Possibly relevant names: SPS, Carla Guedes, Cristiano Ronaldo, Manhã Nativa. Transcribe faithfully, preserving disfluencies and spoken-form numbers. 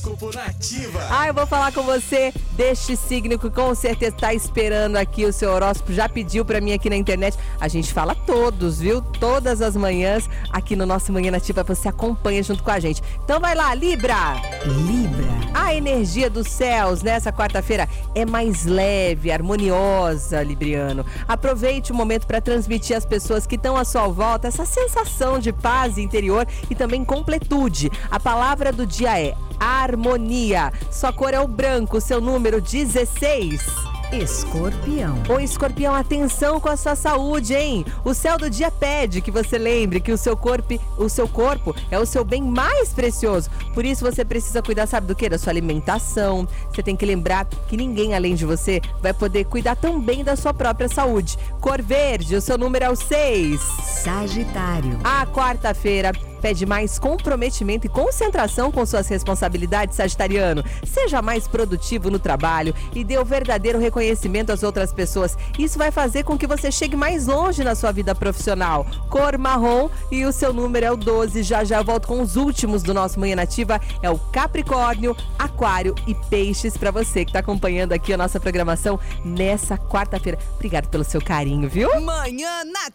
horóscopo Nativa. Ah, eu vou falar com você deste signo que com certeza está esperando aqui o seu horóscopo. Já pediu para mim aqui na internet. A gente fala todos, viu? Todas as manhãs aqui no nosso Manhã Nativa. Você acompanha junto com a gente. Então vai lá, Libra. Libra. A energia dos céus nessa quarta-feira é mais leve, harmoniosa, libriano. Aproveite o momento para transmitir às pessoas que estão à sua volta essa sensação de paz interior e também completude. A palavra do dia é harmonia. Sua cor é o branco, seu número dezesseis. Escorpião. Ô, Escorpião, atenção com a sua saúde, hein? O céu do dia pede que você lembre que o seu corpo, o seu corpo é o seu bem mais precioso. Por isso você precisa cuidar, sabe do quê? Da sua alimentação. Você tem que lembrar que ninguém além de você vai poder cuidar tão bem da sua própria saúde. Cor verde, o seu número é o seis. Sagitário. A quarta-feira pede mais comprometimento e concentração com suas responsabilidades, sagitariano. Seja mais produtivo no trabalho e dê o verdadeiro reconhecimento às outras pessoas. Isso vai fazer com que você chegue mais longe na sua vida profissional. Cor marrom e o seu número é o doze. Já já eu volto com os últimos do nosso Manhã Nativa. É o Capricórnio, Aquário e Peixes para você que está acompanhando aqui a nossa programação nessa quarta-feira. Obrigado pelo seu carinho, viu? Manhã Nativa.